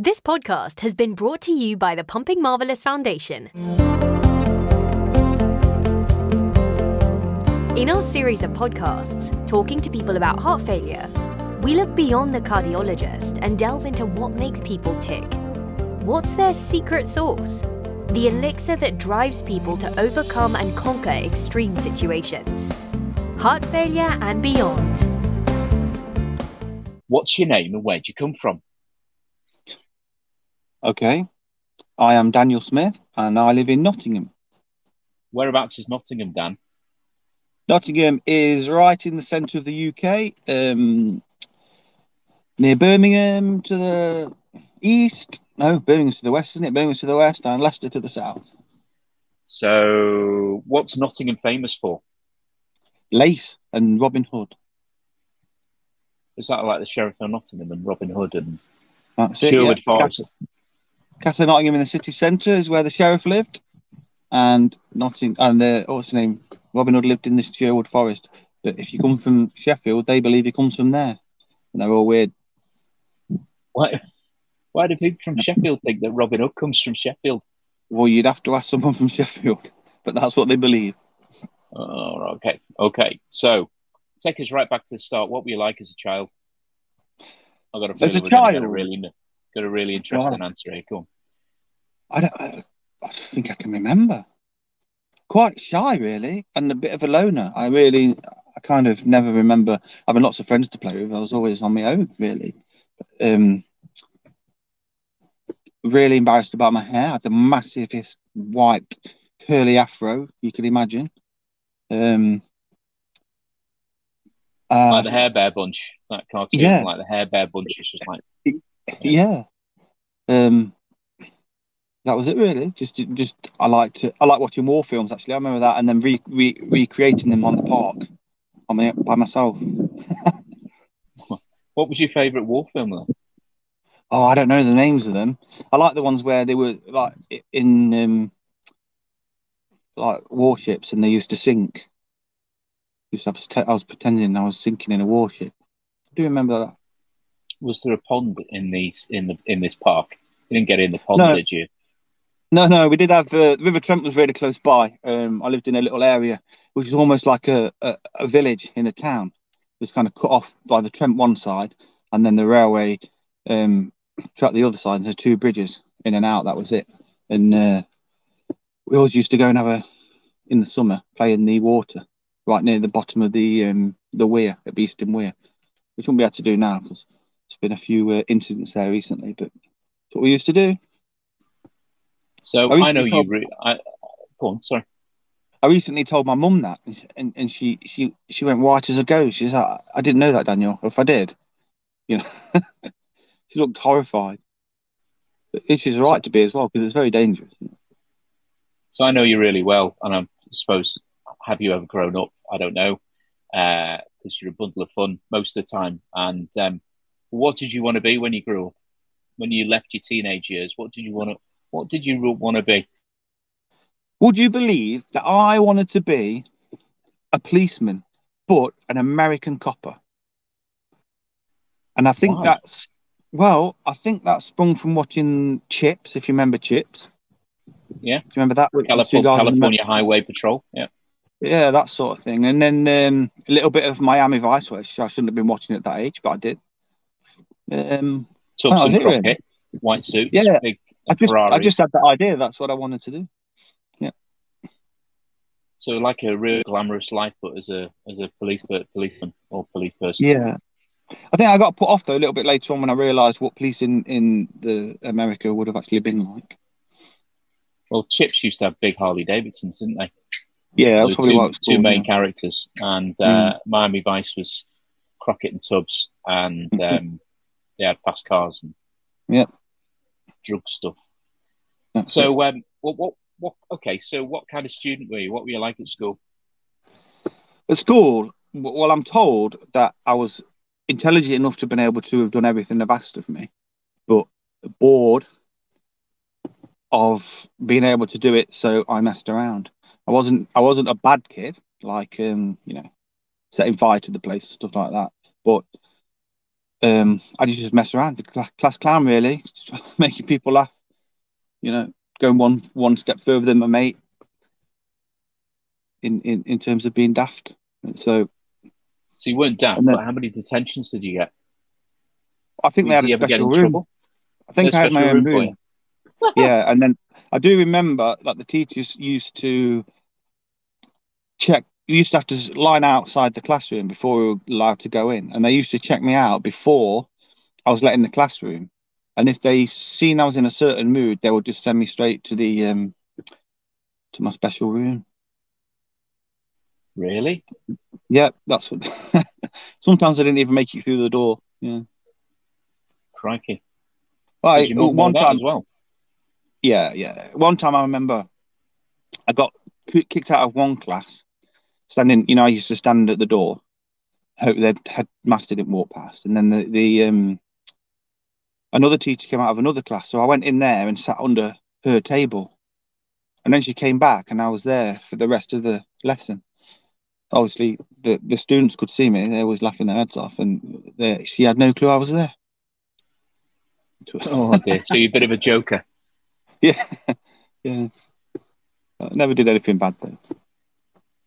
This podcast has been brought to you by the Pumping Marvellous Foundation. In our series of podcasts, talking to people about heart failure, we look beyond the cardiologist and delve into what makes people tick. What's their secret sauce? The elixir that drives people to overcome and conquer extreme situations. Heart failure and beyond. What's your name and where do you come from? Okay, I am Daniel Smith and I live in Nottingham. Whereabouts is Nottingham, Dan? Nottingham is right in the centre of the UK, near Birmingham to the east. No, Birmingham's to the west, isn't it? Birmingham's to the west and Leicester to the south. So, what's Nottingham famous for? Lace and Robin Hood. Is that like the Sheriff of Nottingham and Robin Hood and Sherwood Forest? Castle Nottingham in the city centre is where the sheriff lived, and Robin Hood lived in the Sherwood Forest. But if you come from Sheffield, they believe he comes from there, and they're all weird. Why do people from Sheffield think that Robin Hood comes from Sheffield? Well, you'd have to ask someone from Sheffield, but that's what they believe. Oh, okay. So, take us right back to the start. What were you like as a child? I've got a feeling we're going to get a really interesting answer here. Go on. I don't think I can remember. Quite shy, really, and a bit of a loner. I kind of never remember having lots of friends to play with. I was always on my own, really. Really embarrassed about my hair. I had the massive white curly afro, you can imagine. Like the Hair Bear Bunch, that cartoon. Yeah. Like the Hair Bear Bunch. It's just like... Yeah. That was it, really. Just I like watching war films, actually. I remember that, and then recreating them on the park by myself. What was your favourite war film, though? Oh, I don't know the names of them. I like the ones where they were like in like warships, and they used to sink. I was pretending I was sinking in a warship. I do remember that. Was there a pond in this park? You didn't get in the pond, did you? No, we did have... River Trent was really close by. I lived in a little area, which is almost like a village in a town. It was kind of cut off by the Trent one side, and then the railway track the other side, and there were two bridges in and out. That was it. And we always used to go and have in the summer, play in the water, right near the bottom of the weir, at Beeston Weir, which we wouldn't be able to do now, because there's been a few incidents there recently, but... what we used to do. So I know you... go on, sorry. I recently told my mum that, and she went white as a ghost. She's like, I didn't know that, Daniel. If I did, you know, she looked horrified. But she's right to be as well, because it's very dangerous. So I know you really well, and I suppose, have you ever grown up? I don't know, because you're a bundle of fun most of the time. And what did you want to be when you grew up? When you left your teenage years, what did you want to be? Would you believe that I wanted to be a policeman, but an American copper? And I think that sprung from watching Chips, if you remember Chips. Yeah. Do you remember that? California Highway Patrol, yeah. Yeah, that sort of thing. And then a little bit of Miami Vice, which I shouldn't have been watching at that age, but I did. Tubbs and Crockett, really? White suits, yeah. Big Ferraris. I just had that idea. That's what I wanted to do. Yeah. So like a real glamorous life, but as a policeman or police person. Yeah. I think I got put off, though, a little bit later on when I realised what policing in the America would have actually been like. Well, Chips used to have big Harley Davidsons, didn't they? Yeah, that's probably what two main characters. And Miami Vice was Crockett and Tubbs, and... they had fast cars and drug stuff. That's so, So, what kind of student were you? What were you like at school? At school, well, I'm told that I was intelligent enough to have been able to have done everything they've asked of me, but bored of being able to do it, so I messed around. I wasn't a bad kid, like setting fire to the place, stuff like that, but I just mess around, the class clown really, making people laugh, you know, going one step further than my mate in terms of being daft. So you weren't daft, then, but how many detentions did you get? I think they had a special room. I think I had my own room. Yeah, and then I do remember that the teachers used to check. We used to have to line outside the classroom before we were allowed to go in. And they used to check me out before I was let in the classroom. And if they seen I was in a certain mood, they would just send me straight to the to my special room. Really? Yeah, that's what... Sometimes I didn't even make it through the door. Yeah. Crikey. Right, one time as well. Yeah, yeah. One time I remember I got kicked out of one class. Standing, you know, I used to stand at the door, hope the headmaster didn't walk past. And then the another teacher came out of another class, so I went in there and sat under her table. And then she came back, and I was there for the rest of the lesson. Obviously, the students could see me; they was laughing their heads off, and she had no clue I was there. Oh dear! So you're a bit of a joker. Yeah, yeah. I never did anything bad though.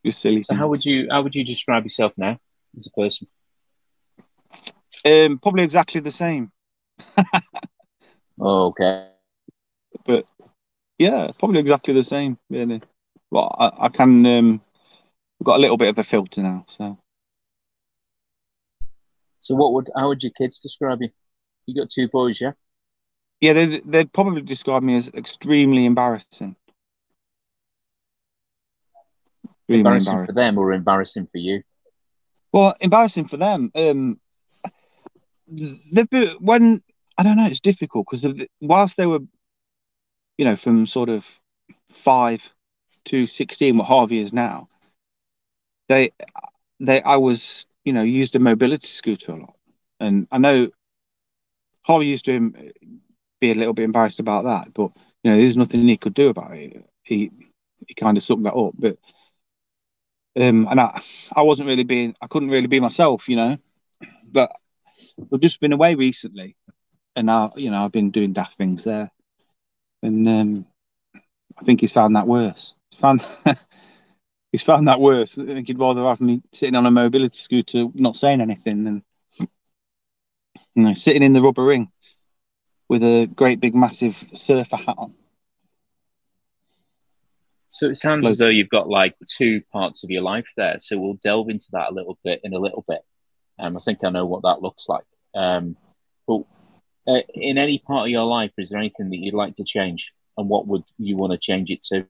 Silly. So how would you describe yourself now as a person? Probably exactly the same. Oh, okay. But yeah, probably exactly the same, really. Well, I can we've got a little bit of a filter now, so how would your kids describe you? You got two boys, yeah? Yeah, they'd probably describe me as extremely embarrassing. Embarrassing for them or embarrassing for you? Well, embarrassing for them. When I don't know, it's difficult because whilst they were, you know, from sort of 5 to 16, what Harvey is now, I was, you know, used a mobility scooter a lot, and I know Harvey used to be a little bit embarrassed about that, but you know, there's nothing he could do about it. He kind of sucked that up, but. And I wasn't really being, I couldn't really be myself, you know, but I've just been away recently and now, you know, I've been doing daft things there and I think he's found that worse. He's found that worse. I think he'd rather have me sitting on a mobility scooter, not saying anything than, you know, sitting in the rubber ring with a great big massive surfer hat on. So it sounds as though you've got like two parts of your life there. So we'll delve into that a little bit in a little bit. I think I know what that looks like. But in any part of your life, is there anything that you'd like to change? And what would you want to change it to?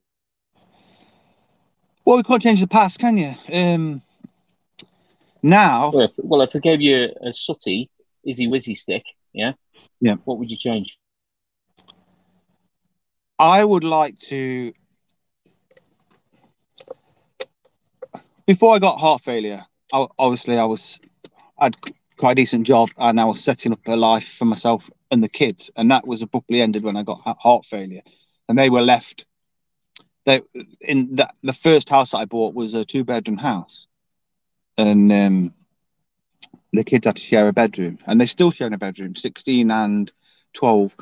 Well, we can't change the past, can you? Now... Well, if I gave you a sooty, izzy-wizzy stick, yeah? Yeah. What would you change? I would like to... Before I got heart failure, obviously I had quite a decent job and I was setting up a life for myself and the kids. And that was abruptly ended when I got heart failure. And they were left. The first house I bought was a 2-bedroom house. And the kids had to share a bedroom. And they're still sharing a bedroom, 16 and 12,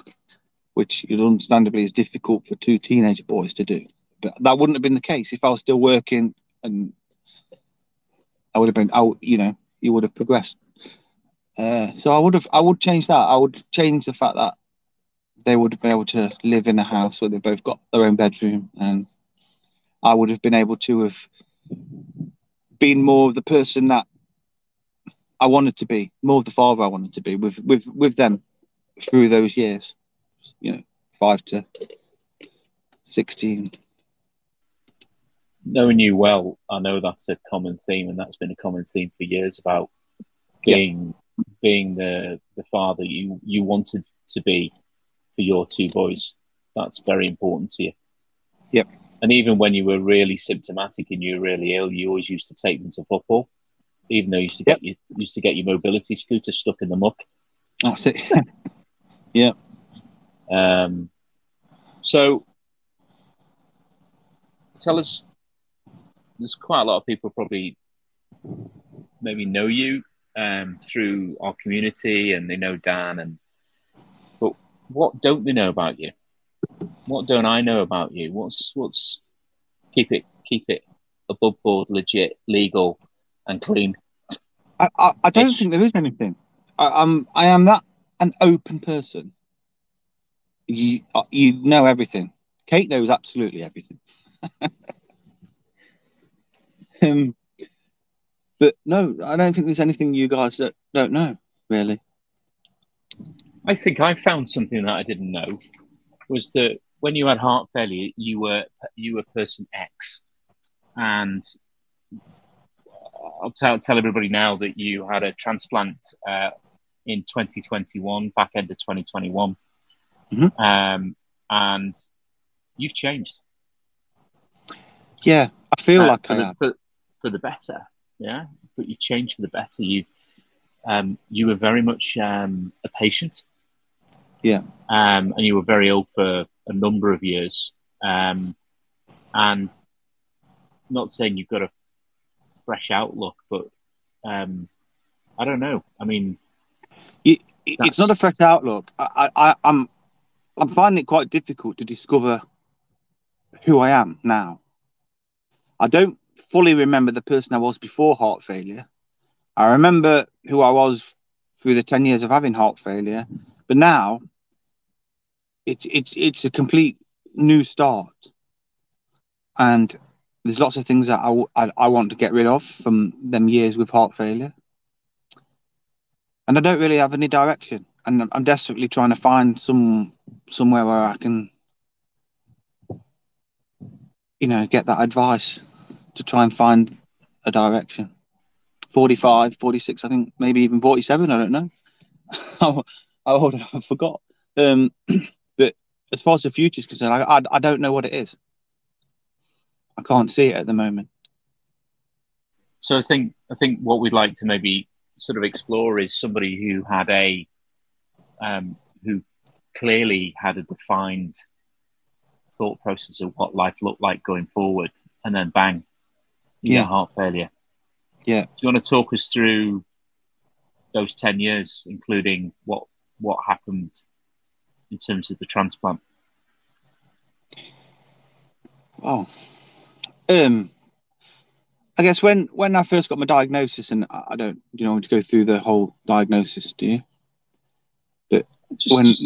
which understandably is difficult for two teenage boys to do. But that wouldn't have been the case if I was still working and... I would have been out, you know, you would have progressed. So I would change that. I would change the fact that they would have been able to live in a house where they both got their own bedroom. And I would have been able to have been more of the person that I wanted to be, more of the father I wanted to be with them through those years, you know, 5 to 16. Knowing you well, I know that's a common theme, and that's been a common theme for years about being the father you wanted to be for your two boys. That's very important to you. Yep. And even when you were really symptomatic and you were really ill, you always used to take them to football, even though you used to get your mobility scooter stuck in the muck. That's it. Yeah. So, tell us. There's quite a lot of people probably maybe know you through our community, and they know Dan. And but what don't they know about you? What don't I know about you? What's keep it above board, legit, legal, and clean. I don't think there is anything. I am that an open person. You know everything. Kate knows absolutely everything. But no, I don't think there's anything you guys that don't know, really. I think I found something that I didn't know was that when you had heart failure, you were person X, and I'll tell everybody now that you had a transplant in 2021, back end of 2021, mm-hmm. And you've changed. Yeah, I feel like I have. For the better, yeah. But you've changed for the better. You were very much a patient. Yeah. And you were very ill for a number of years. And I'm not saying you've got a fresh outlook, but I don't know. I mean, it's not a fresh outlook. I'm finding it quite difficult to discover who I am now. I don't fully remember the person I was before heart failure. I remember who I was through the 10 years of having heart failure, but now it's a complete new start. And there's lots of things that I want to get rid of from them years with heart failure. And I don't really have any direction. And I'm desperately trying to find somewhere where I can, you know, get that advice to try and find a direction. 45, 46, I think, maybe even 47, I don't know. How old I forgot. But as far as the future is concerned, I don't know what it is. I can't see it at the moment. So I think what we'd like to maybe sort of explore is somebody who had a who clearly had a defined thought process of what life looked like going forward, and then bang, you know, heart failure. Yeah. Do you want to talk us through those 10 years, including what happened in terms of the transplant? Oh. I guess when I first got my diagnosis, and I don't, you know, to go through the whole diagnosis, do you? But just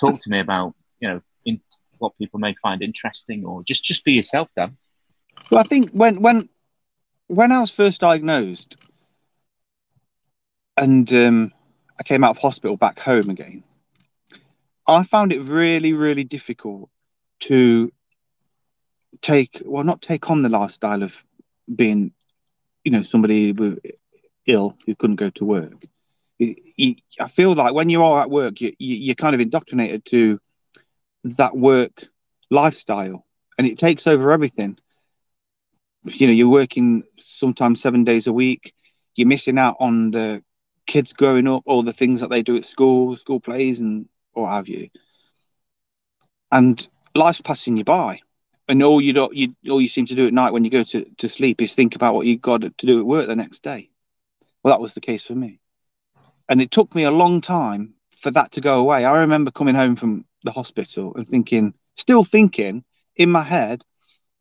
talk to me about, you know, in what people may find interesting, or just be yourself, Dan. Well, I think when I was first diagnosed, and I came out of hospital back home again, I found it really, really difficult to not take on the lifestyle of being, you know, somebody ill who couldn't go to work. I feel like when you are at work, you're kind of indoctrinated to that work lifestyle, and it takes over everything. You know, you're working sometimes 7 days a week. You're missing out on the kids growing up, all the things that they do at school plays, and what have you. And life's passing you by. And all you seem to do at night when you go to sleep is think about what you've got to do at work the next day. Well, that was the case for me. And it took me a long time for that to go away. I remember coming home from the hospital and still thinking in my head,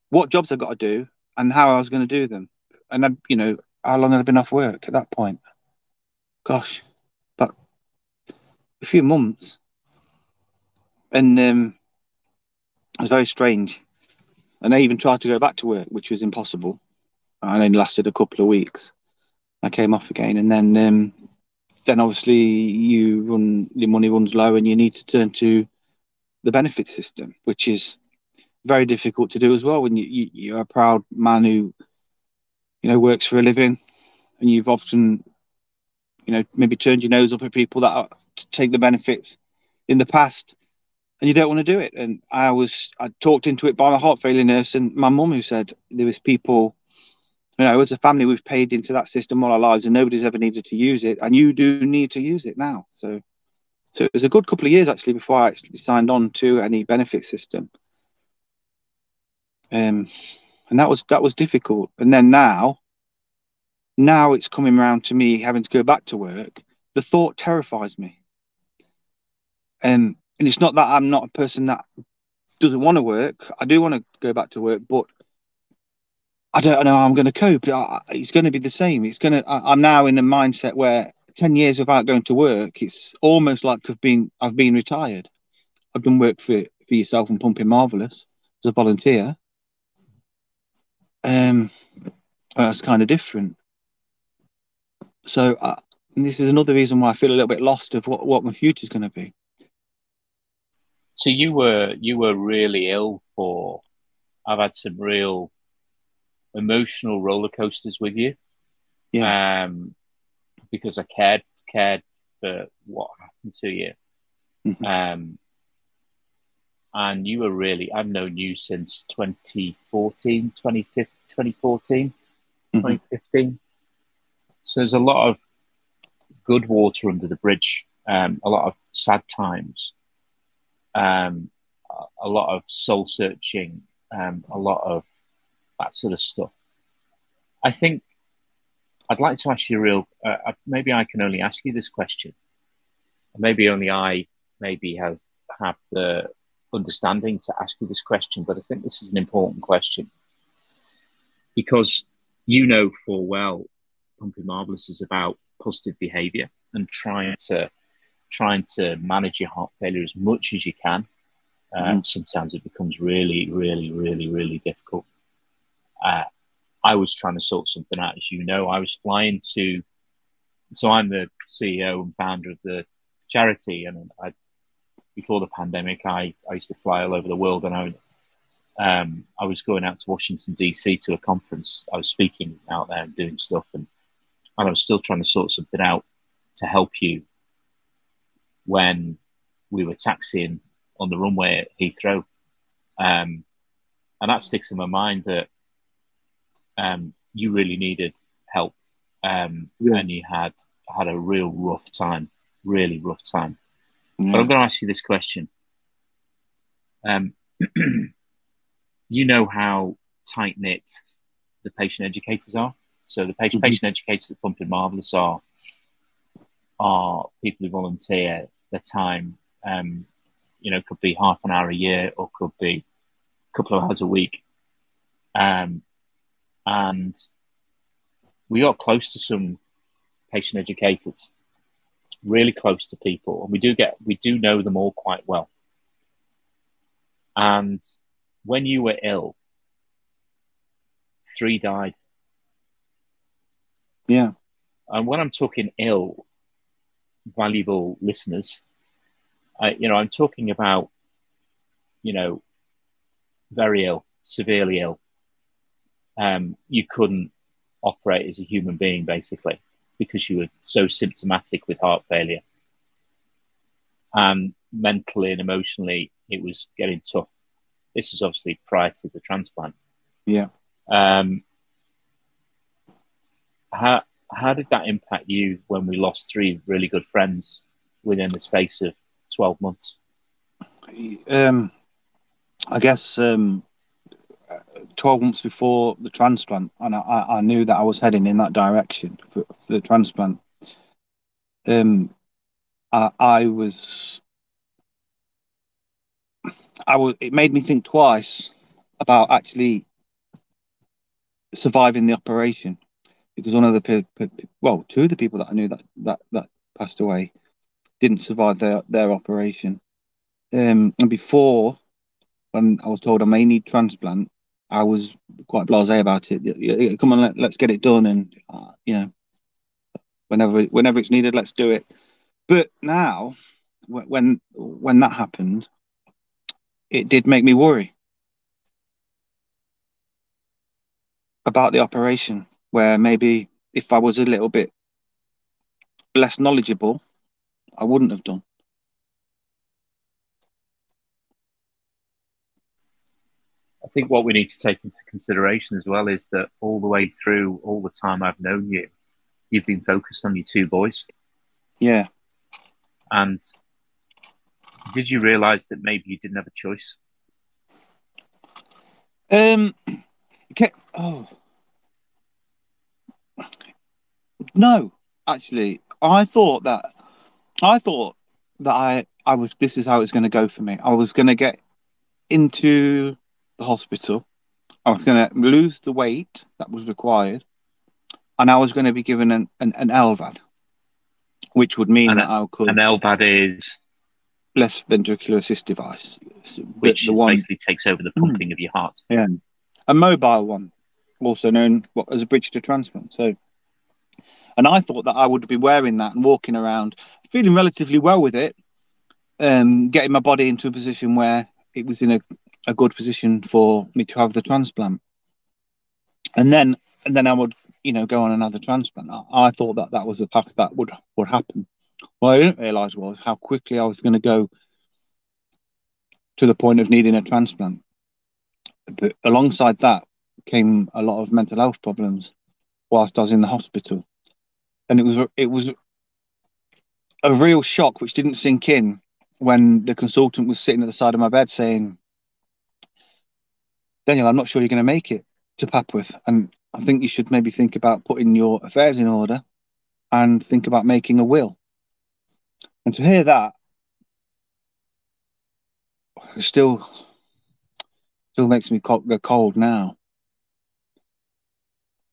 what jobs I've got to do and how I was going to do them. And, you know, how long had I been off work at that point? Gosh, about a few months. And it was very strange. And I even tried to go back to work, which was impossible. And it lasted a couple of weeks. I came off again. And then obviously your money runs low, and you need to turn to the benefit system, which is very difficult to do as well. When you're a proud man who, you know, works for a living, and you've often, you know, maybe turned your nose up at people that are to take the benefits in the past. And you don't want to do it. And I talked into it by my heart failure nurse and my mum, who said there was people, you know, as a family, we've paid into that system all our lives, and nobody's ever needed to use it. And you do need to use it now. So it was a good couple of years, actually, before I actually signed on to any benefit system. And that was difficult. And then now, Now it's coming around to me having to go back to work. The thought terrifies me. And it's not that I'm not a person that doesn't want to work. I do want to go back to work, but I don't know how I'm going to cope. It's going to be the same. I'm now in a mindset where 10 years without going to work, it's almost like I've been retired. I've done work for yourself and Pumping Marvellous as a volunteer. That's kind of different. So this is another reason why I feel a little bit lost of what my future is going to be. So you were really ill for. I've had some real emotional roller coasters with you. Yeah. Because I cared for what happened to you. Mm-hmm. And you were really, I've known you since 2015. So there's a lot of good water under the bridge, a lot of sad times, a lot of soul searching, a lot of that sort of stuff. I think I'd like to ask you maybe I can only ask you this question. Maybe only I have the understanding to ask you this question, but I think this is an important question because you know full well Pumping Marvellous is about positive behaviour and trying to manage your heart failure as much as you can. Sometimes it becomes really, really, really, really difficult. I was trying to sort something out, as you know. I was flying to... So I'm the CEO and founder of the charity, and before the pandemic, I used to fly all over the world, and I was going out to Washington, D.C. to a conference. I was speaking out there and doing stuff, and I was still trying to sort something out to help you when we were taxiing on the runway at Heathrow. And that sticks in my mind that you really needed help, and you had a real rough time, really rough time. Yeah. But I'm going to ask you this question. You know how tight-knit the patient educators are. So the patient educators at Pumping Marvellous are people who volunteer their time. Could be half an hour a year or could be a couple of hours a week. And we got close to some patient educators, really close to people, and we do know them all quite well. And when you were ill, 3 died. Yeah. And when I'm talking ill, valuable listeners, I'm talking about, very ill, severely ill. You couldn't operate as a human being, basically, because you were so symptomatic with heart failure. And mentally and emotionally, it was getting tough. This is obviously prior to the transplant. Yeah. How did that impact you when we lost 3 really good friends within the space of 12 months? I guess 12 months before the transplant, and I knew that I was heading in that direction for the transplant. It made me think twice about actually surviving the operation, because one of the two of the people that I knew that passed away didn't survive their operation. And before, when I was told I may need transplant, I was quite blasé about it. Come on, let's get it done, and whenever it's needed, let's do it. But now, when that happened, it did make me worry about the operation, where maybe if I was a little bit less knowledgeable, I wouldn't have done. I think what we need to take into consideration as well is that all the way through, all the time I've known you, you've been focused on your 2 boys. Yeah. And did you realise that maybe you didn't have a choice? No, actually, I thought this is how it's going to go for me. I was going to get into the hospital. I was going to lose the weight that was required. And I was going to be given an LVAD, which would mean that I could... An LVAD is... left ventricular assist device. Which the one, basically takes over the pumping of your heart. Yeah. A mobile one, also known as a bridge to transplant. So, and I thought that I would be wearing that and walking around, feeling relatively well with it, getting my body into a position where it was in a good position for me to have the transplant. And then I would... go on another transplant. I thought that was a path that would happen. What I didn't realise was how quickly I was going to go to the point of needing a transplant. But alongside that came a lot of mental health problems whilst I was in the hospital. And it was a real shock, which didn't sink in when the consultant was sitting at the side of my bed saying, "Daniel, I'm not sure you're going to make it to Papworth. And I think you should maybe think about putting your affairs in order and think about making a will." And to hear that still makes me go cold now.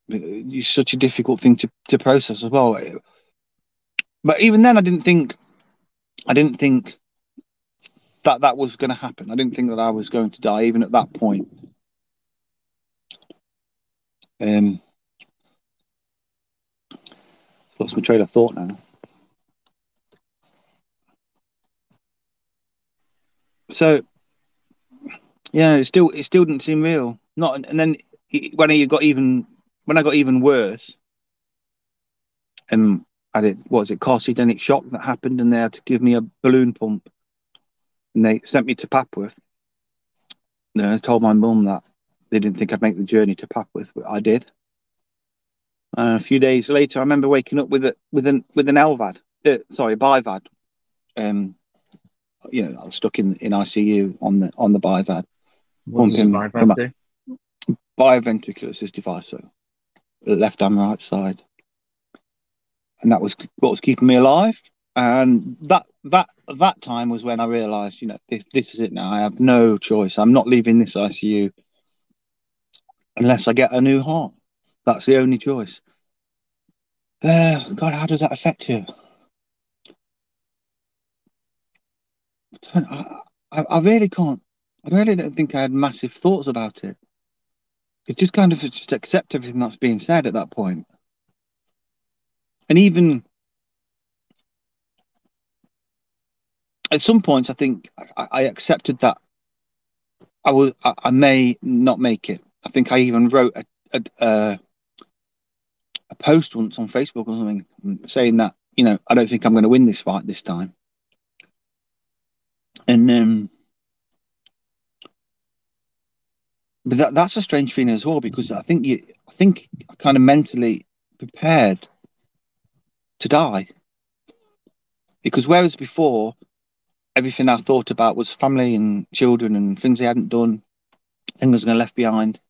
It's such a difficult thing to process as well. But even then, I didn't think that was going to happen. I didn't think that I was going to die, even at that point. Lost my trail of thought now. So, yeah, it still didn't seem real. Not, and then when I got even worse, and I did cardiogenic shock that happened, and they had to give me a balloon pump, and they sent me to Papworth. And I told my mum that. They didn't think I'd make the journey to Papworth, but I did. A few days later, I remember waking up with an LVAD, BIVAD. I was stuck in ICU on the BIVAD. What does BIVAD do? Bioventricular assist device, so left and right side, and that was what was keeping me alive. And that time was when I realised, this is it now. I have no choice. I'm not leaving this ICU. Unless I get a new heart, that's the only choice. God, how does that affect you? I really can't. I really don't think I had massive thoughts about it. It just kind of accept everything that's being said at that point. And even at some points, I think I accepted that I may not make it. I think I even wrote a post once on Facebook or something saying that, I don't think I'm going to win this fight this time. And but that's a strange feeling as well, because I think I kind of mentally prepared to die, because whereas before everything I thought about was family and children and things they hadn't done, things I was going to left behind.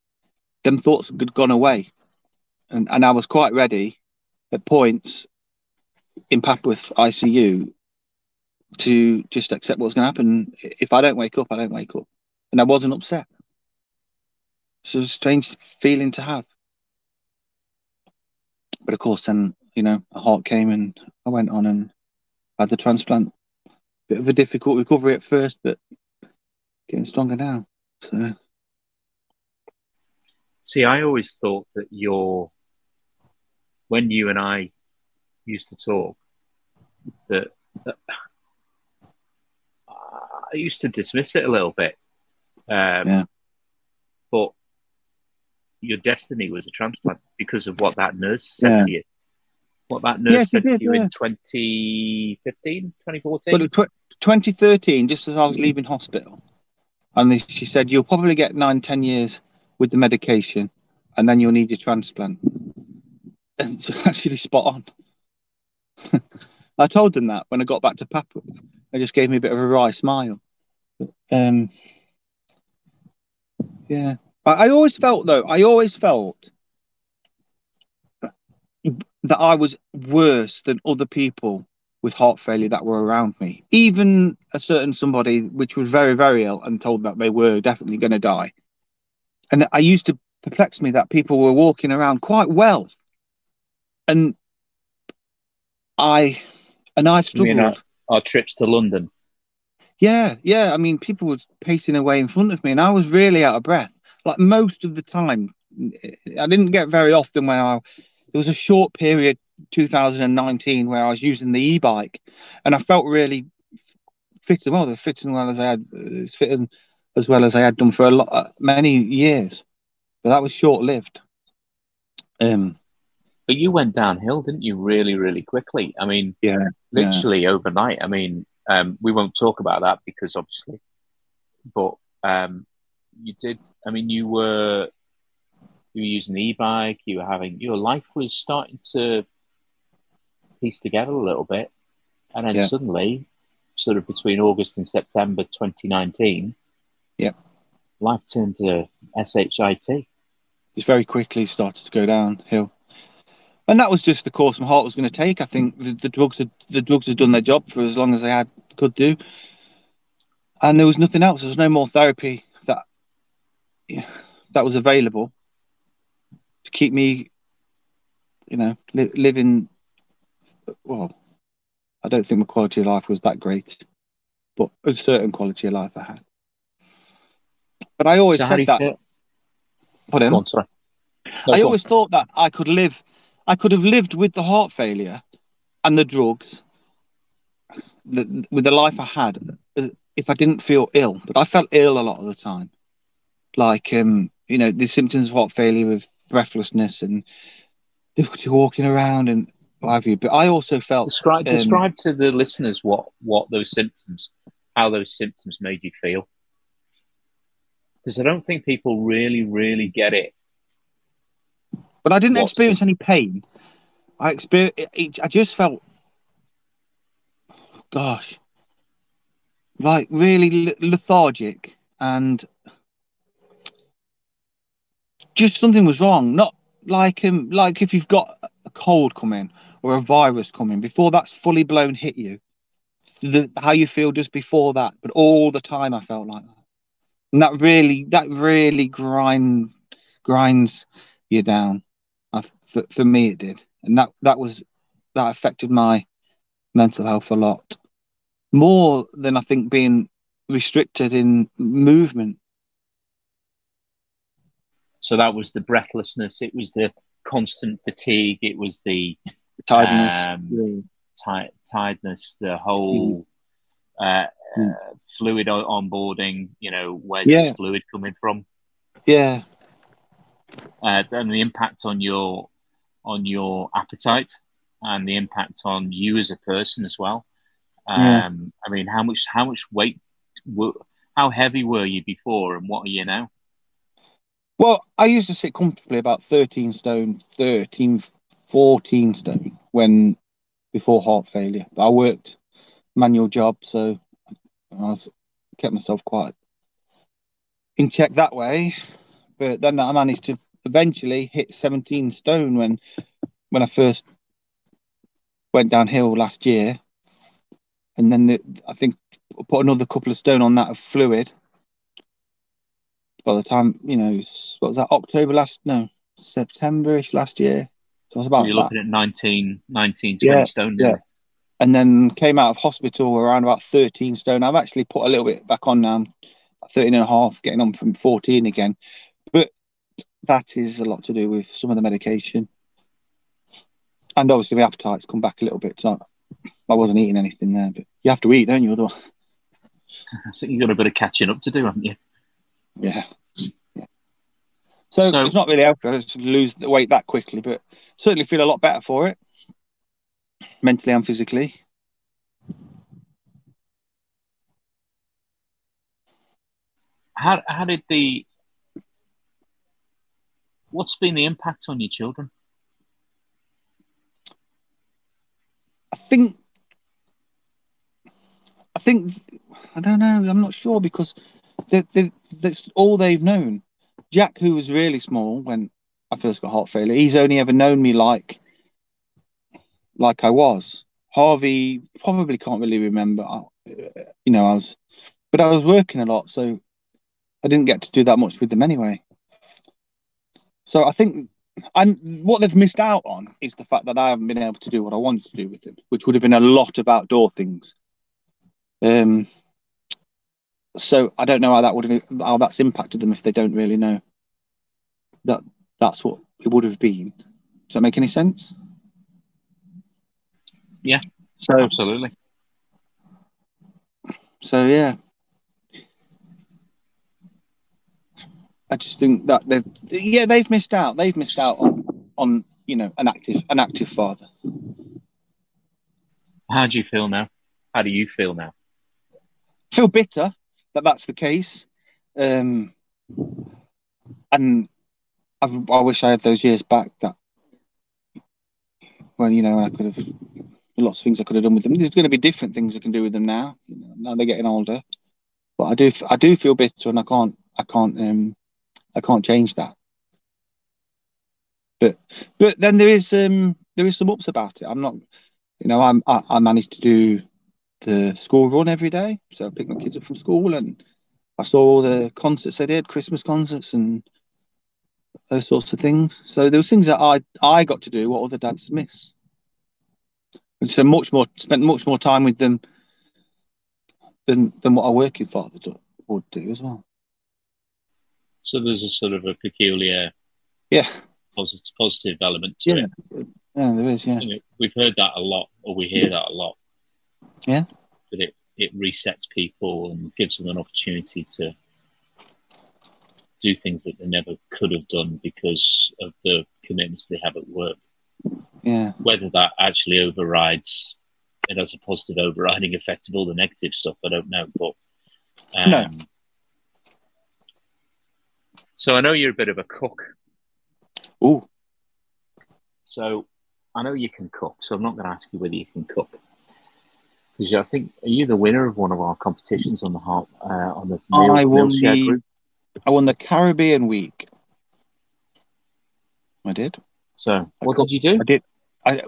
Them thoughts had gone away, and I was quite ready at points in Papworth ICU to just accept what's going to happen. If I don't wake up, I don't wake up, and I wasn't upset. So it was a strange feeling to have, but of course, then a heart came, and I went on and had the transplant. Bit of a difficult recovery at first, but getting stronger now. So. See, I always thought that when you and I used to talk, that I used to dismiss it a little bit. But your destiny was a transplant because of what that nurse said to you. What that nurse said to you in 2015, 2014? Well, 2013, just as I was leaving hospital. And she said, "You'll probably get 9-10 years with the medication, and then you'll need your transplant." And so actually spot on. I told them that when I got back to Papworth. They just gave me a bit of a wry smile. I always felt that I was worse than other people with heart failure that were around me. Even a certain somebody which was very, very ill and told that they were definitely going to die. And I used to perplex me that people were walking around quite well. And I struggled. You mean our trips to London? Yeah, yeah. I mean, people were pacing away in front of me and I was really out of breath. Like most of the time, I didn't get very often when there was a short period, 2019, where I was using the e-bike and I felt really fit and well. Fit and well as I had done for many years. But that was short-lived. But you went downhill, didn't you, really, really quickly? I mean, yeah, literally overnight. I mean, we won't talk about that because obviously, but you did. I mean, you were using the e-bike. You were having your life was starting to piece together a little bit, and then suddenly, sort of between August and September 2019, life turned to shit. It's very quickly started to go downhill. And that was just the course my heart was going to take. I think the drugs had done their job for as long as they could do, and there was nothing else. There was no more therapy that was available to keep me, living. Well, I don't think my quality of life was that great, but a certain quality of life I had. But I always said that. Pardon? Go on, sorry. No, I always thought that I could have lived with the heart failure and the drugs, with the life I had, if I didn't feel ill. But I felt ill a lot of the time. Like, the symptoms of heart failure with breathlessness and difficulty walking around and what have you. But I also felt... Describe to the listeners how those symptoms made you feel. Because I don't think people really, really get it. But I didn't experience any pain. I just felt, like really lethargic, and just something was wrong. Not like if you've got a cold coming or a virus coming, before that's fully blown hit you, how you feel just before that. But all the time I felt like that, and that really grinds you down. For me, it did, and that affected my mental health a lot more than I think being restricted in movement. So that was the breathlessness. It was the constant fatigue. It was the tiredness, the whole fluid onboarding. Where's this fluid coming from? Yeah. And the impact on your appetite and the impact on you as a person as well. I mean, how much weight, how heavy were you before, and what are you now? Well, I used to sit comfortably about 14 stone before heart failure. I worked manual job, so I kept myself quite in check that way. But then I managed to eventually hit 17 stone when I first went downhill last year. And then I think I put another couple of stone on that of fluid. By the time, what was that, September-ish last year. So I was about you're looking at 20 stone. Yeah. And then came out of hospital around about 13 stone. I've actually put a little bit back on now. I'm 13 and a half, getting on from 14 again. But that is a lot to do with some of the medication. And obviously my appetite's come back a little bit. So I wasn't eating anything there. But you have to eat, don't you? Otherwise, I think you've got a bit of catching up to do, haven't you? Yeah. So it's not really helpful to lose the weight that quickly, but certainly feel a lot better for it, mentally and physically. How did the... What's been the impact on your children? I think I don't know. I'm not sure because that's all they've known. Jack, who was really small when I first got heart failure, he's only ever known me like like I was. Harvey probably can't really remember, you know, but I was working a lot, so I didn't get to do that much with them anyway. So I think, and what they've missed out on is the fact that I haven't been able to do what I wanted to do with them, which would have been a lot of outdoor things. So I don't know how that's impacted them if they don't really know that that's what it would have been. Does that make any sense? Yeah, so absolutely. So yeah, I just think that they've missed out. They've missed out on you know, an active father. How do you feel now? How do you feel now? I feel bitter that that's the case, and I wish I had those years back. That when you know I could have lots of things I could have done with them. There's going to be different things I can do with them now. You know, now they're getting older, but I do feel bitter, and I can't change that. But then there is some ups about it. I'm not, you know, I managed to do the school run every day, so I picked my kids up from school, and I saw all the concerts they did, Christmas concerts and those sorts of things. So there were things that I got to do what other dads miss. And so spent much more time with them than what a working father would do as well. So there's a sort of a peculiar, positive element to it. Yeah, there is. Yeah, you know, we've heard that a lot, or we hear that a lot. Yeah, that it resets people and gives them an opportunity to do things that they never could have done because of the commitments they have at work. Yeah, whether that actually overrides, it has a positive overriding effect of all the negative stuff, I don't know. But no. So I know you're a bit of a cook. Ooh. So I know you can cook. So I'm not going to ask you whether you can cook. Because I think, are you the winner of one of our competitions on the Heart, on the meal share group? I won the Caribbean week. I did. So what did you do? I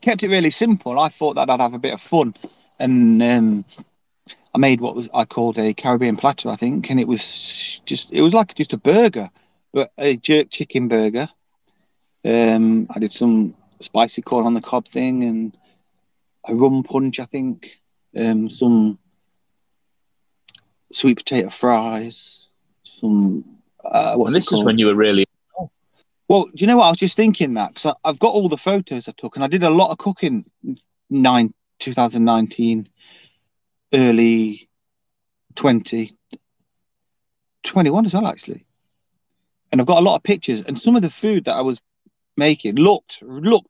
kept it really simple. I thought that I'd have a bit of fun, and I made what I called a Caribbean platter, I think, and it was like just a burger, but a jerk chicken burger. I did some spicy corn on the cob thing and a rum punch, I think, some sweet potato fries, some... this is when you were really... Well, do you know what? I was just thinking that, because I've got all the photos I took, and I did a lot of cooking in 2019, early 2021 as well, actually. And I've got a lot of pictures, and some of the food that I was making looked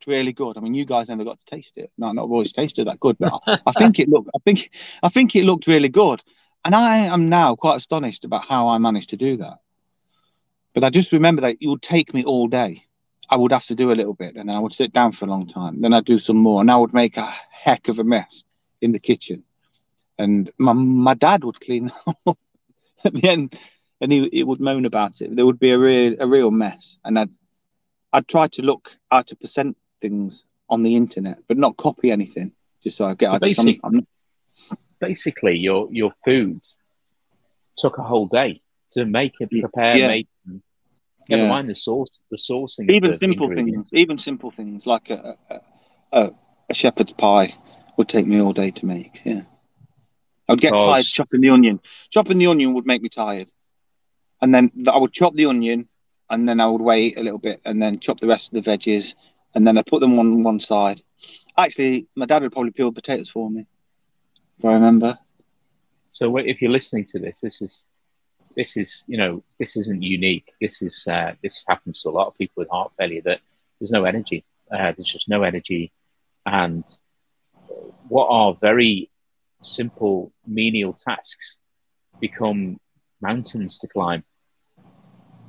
really good. I mean, you guys never got to taste it. No, not always tasted that good, but I think it looked really good. And I am now quite astonished about how I managed to do that. But I just remember that it would take me all day. I would have to do a little bit, and then I would sit down for a long time. Then I'd do some more, and I would make a heck of a mess in the kitchen. And my dad would clean up at the end, and he would moan about it. There would be a real mess, and I'd try to look how to present things on the internet, but not copy anything, just so I get out of something. Basically, your food took a whole day to make and prepare. Yeah. Never mind the sauce, the sourcing. Even simple things like a shepherd's pie would take me all day to make. Yeah, I would get tired chopping the onion. Chopping the onion would make me tired, and then I would chop the onion. And then I would wait a little bit and then chop the rest of the veggies. And then I put them on one side. Actually, my dad would probably peel potatoes for me, if I remember. So if you're listening to this, this isn't unique. This happens to a lot of people with heart failure, that there's no energy. There's just no energy. And what are very simple, menial tasks become mountains to climb.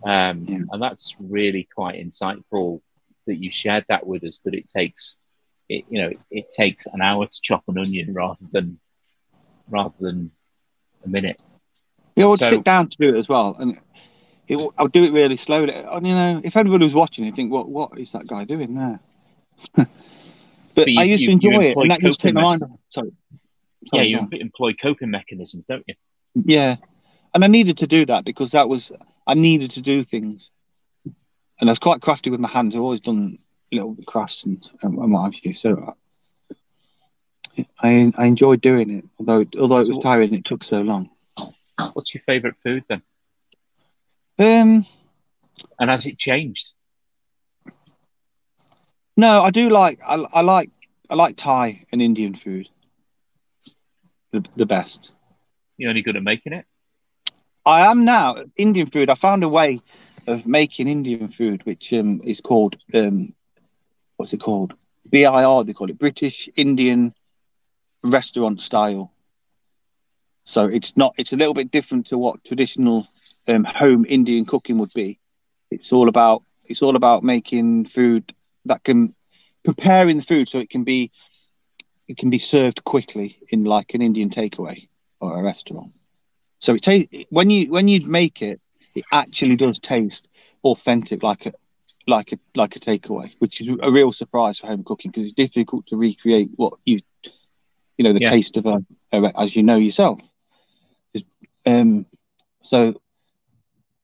And that's really quite insightful that you shared that with us, that it takes an hour to chop an onion rather than a minute. Yeah, I would sit down to do it as well, and I would do it really slowly. And, you know, if anybody was watching, you'd think, what is that guy doing there? But I used to enjoy it, and that used to take my mind off. Sorry, yeah, you employ coping mechanisms, don't you? Yeah, and I needed to do that because I needed to do things, and I was quite crafty with my hands. I've always done little crafts and what have you. So I enjoyed doing it, although it was tiring. It took so long. What's your favourite food then? And has it changed? No, I do like I like Thai and Indian food. The best. You're only good at making it? I am now. Indian food. I found a way of making Indian food, which is called what's it called? BIR. They call it British Indian Restaurant Style. So it's not. It's a little bit different to what traditional home Indian cooking would be. It's all about making food that can preparing the food so it can be served quickly in like an Indian takeaway or a restaurant. So it when you make it, it actually does taste authentic, like a takeaway, which is a real surprise for home cooking because it's difficult to recreate what you know the taste of as you know yourself. So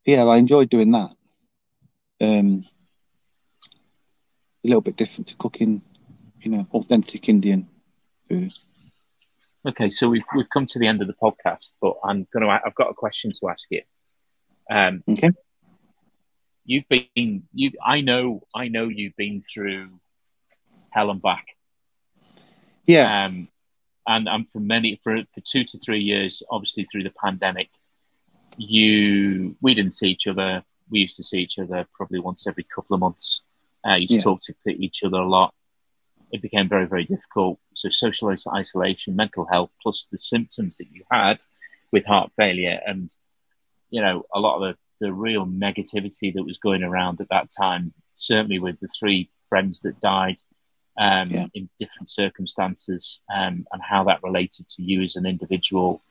yeah, I enjoyed doing that. A little bit different to cooking, authentic Indian food. Okay, so we've come to the end of the podcast, but I've got a question to ask you. Okay. I know you've been through hell and back. Yeah. And for 2 to 3 years, obviously through the pandemic, we didn't see each other. We used to see each other probably once every couple of months. Used to talk to each other a lot. It became very, very difficult. So social isolation, mental health, plus the symptoms that you had with heart failure and, a lot of the real negativity that was going around at that time, certainly with the 3 friends that died in different circumstances and how that related to you as an individual,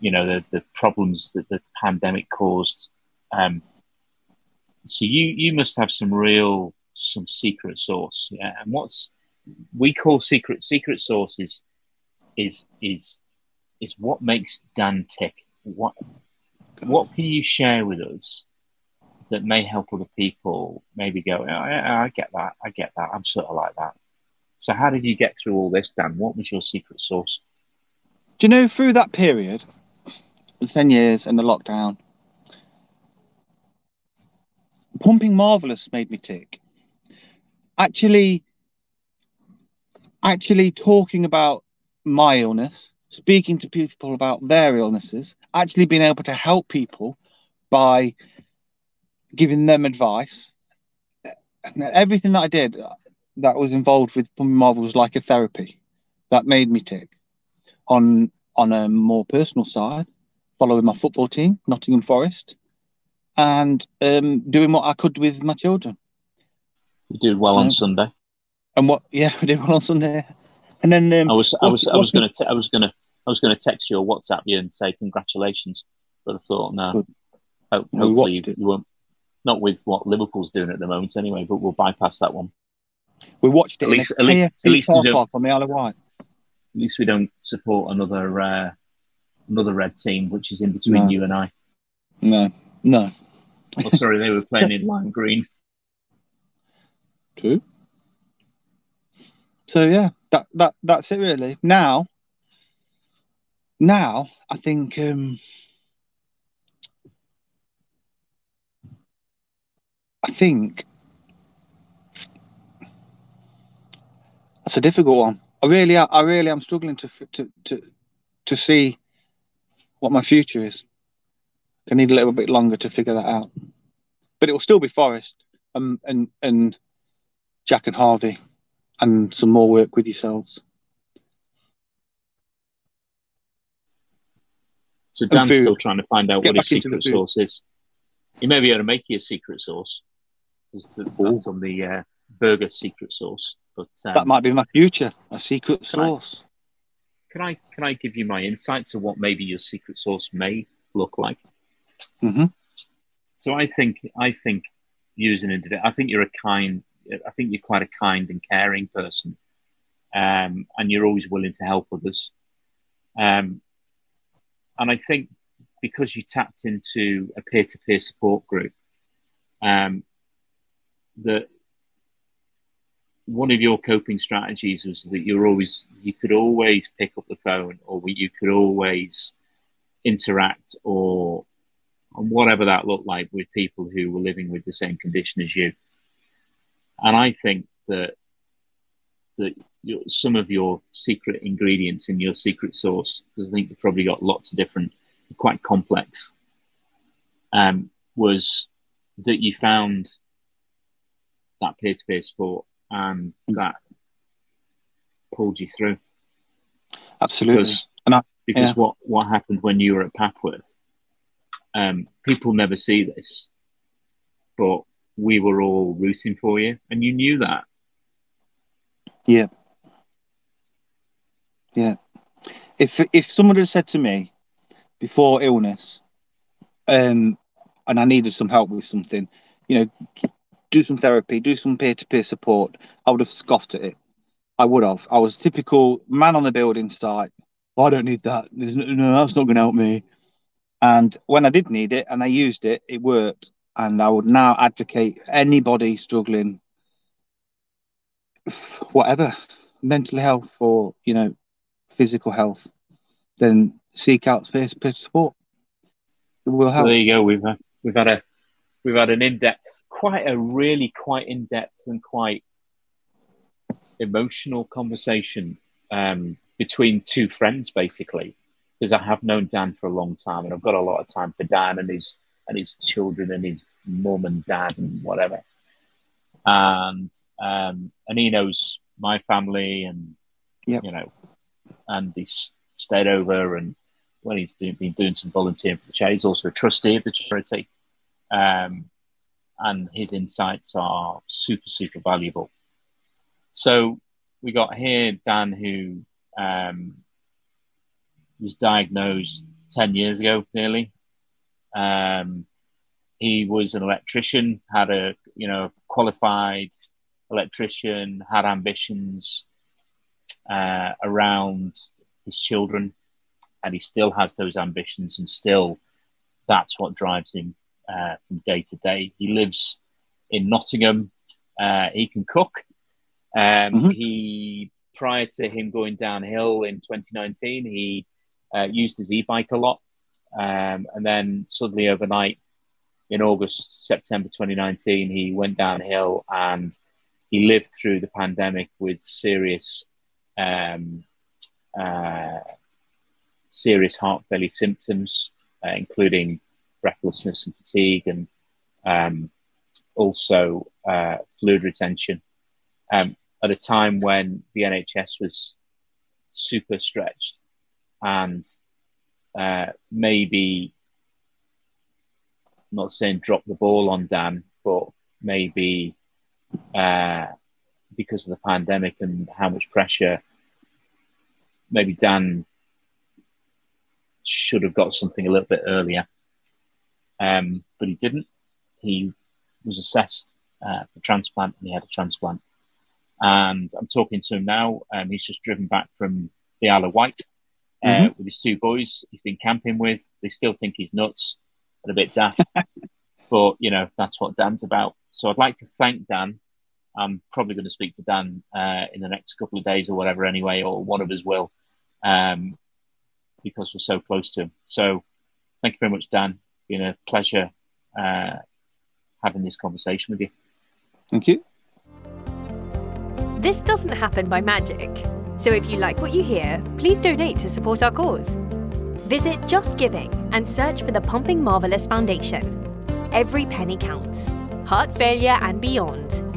the problems that the pandemic caused. So you must have some secret sauce. Yeah? And what's we call secret sauce is what makes Dan tick. What can you share with us that may help other people maybe go, I get that. I'm sort of like that. So how did you get through all this, Dan? What was your secret sauce? Do you know, through that period, the 10 years and the lockdown, Pumping Marvellous made me tick. Actually talking about my illness, speaking to people about their illnesses, actually being able to help people by giving them advice. Everything that I did that was involved with Pumping Marvellous was like a therapy. That made me tick. On a more personal side, following my football team, Nottingham Forest, and doing what I could with my children. You did well on Sunday. And I did well on Sunday. And then I was going to text you or WhatsApp you and say congratulations, but I thought no. Hopefully you won't. Not with what Liverpool's doing at the moment, anyway. But we'll bypass that one. We watched it at least on the Isle of Wight. At least we don't support another red team, which is in between you and I. No. Oh, sorry, they were playing in lime green. True. So yeah, that's it really. Now I think that's a difficult one. I really am struggling to see what my future is. I need a little bit longer to figure that out. But it will still be Forest and Jack and Harvey. And some more work with yourselves. So Dan's still trying to find out what his secret sauce is. He may be able to make you a secret sauce. That's on the burger secret sauce. But that might be my future, a secret sauce. Can I give you my insight to what maybe your secret sauce may look like? Mm-hmm. So I think you as an individual, I think you're quite a kind and caring person. and you're always willing to help others. And I think because you tapped into a peer-to-peer support group, that one of your coping strategies was that you could always pick up the phone, or you could always interact, or whatever that looked like, with people who were living with the same condition as you. And I think that some of your secret ingredients in your secret sauce, because I think you've probably got lots of different, quite complex, was that you found that peer-to-peer support and that pulled you through. Absolutely. Because what happened when you were at Papworth, people never see this, but we were all rooting for you, and you knew that. Yeah. If someone had said to me before illness, and I needed some help with something, do some therapy, do some peer-to-peer support, I would have scoffed at it. I would have. I was typical man on the building site. Oh, I don't need that. No, that's not going to help me. And when I did need it and I used it, it worked. And I would now advocate anybody struggling, whatever, mental health or, physical health, then seek out peer-to-peer support. It will help. There you go. We've had an in-depth, and quite emotional conversation between two friends, basically, because I have known Dan for a long time, and I've got a lot of time for Dan and his children and his mum and dad and whatever. And he knows my family, and and he's stayed over, and when he's been doing some volunteering for the charity, he's also a trustee of the charity. And his insights are super, super valuable. So we got here Dan, who was diagnosed 10 years ago, nearly. He was an electrician, had a qualified electrician, had ambitions around his children, and he still has those ambitions, and still that's what drives him. From day to day. He lives in Nottingham. He can cook. He, prior to him going downhill in 2019, he used his e-bike a lot. And then suddenly overnight in August, September 2019, he went downhill, and he lived through the pandemic with serious heart failure symptoms, including breathlessness and fatigue, and also fluid retention, at a time when the NHS was super stretched, and maybe, I'm not saying drop the ball on Dan, but maybe because of the pandemic and how much pressure, maybe Dan should have got something a little bit earlier. But he didn't. He was assessed for transplant, and he had a transplant. And I'm talking to him now. He's just driven back from the Isle of Wight with his two boys he's been camping with. They still think he's nuts and a bit daft. But, that's what Dan's about. So I'd like to thank Dan. I'm probably going to speak to Dan in the next couple of days or whatever anyway, or one of us will, because we're so close to him. So thank you very much, Dan. Been a pleasure having this conversation with you. Thank you. This doesn't happen by magic. So if you like what you hear, please donate to support our cause. Visit Just Giving and search for the Pumping Marvellous Foundation. Every penny counts. Heart failure and beyond.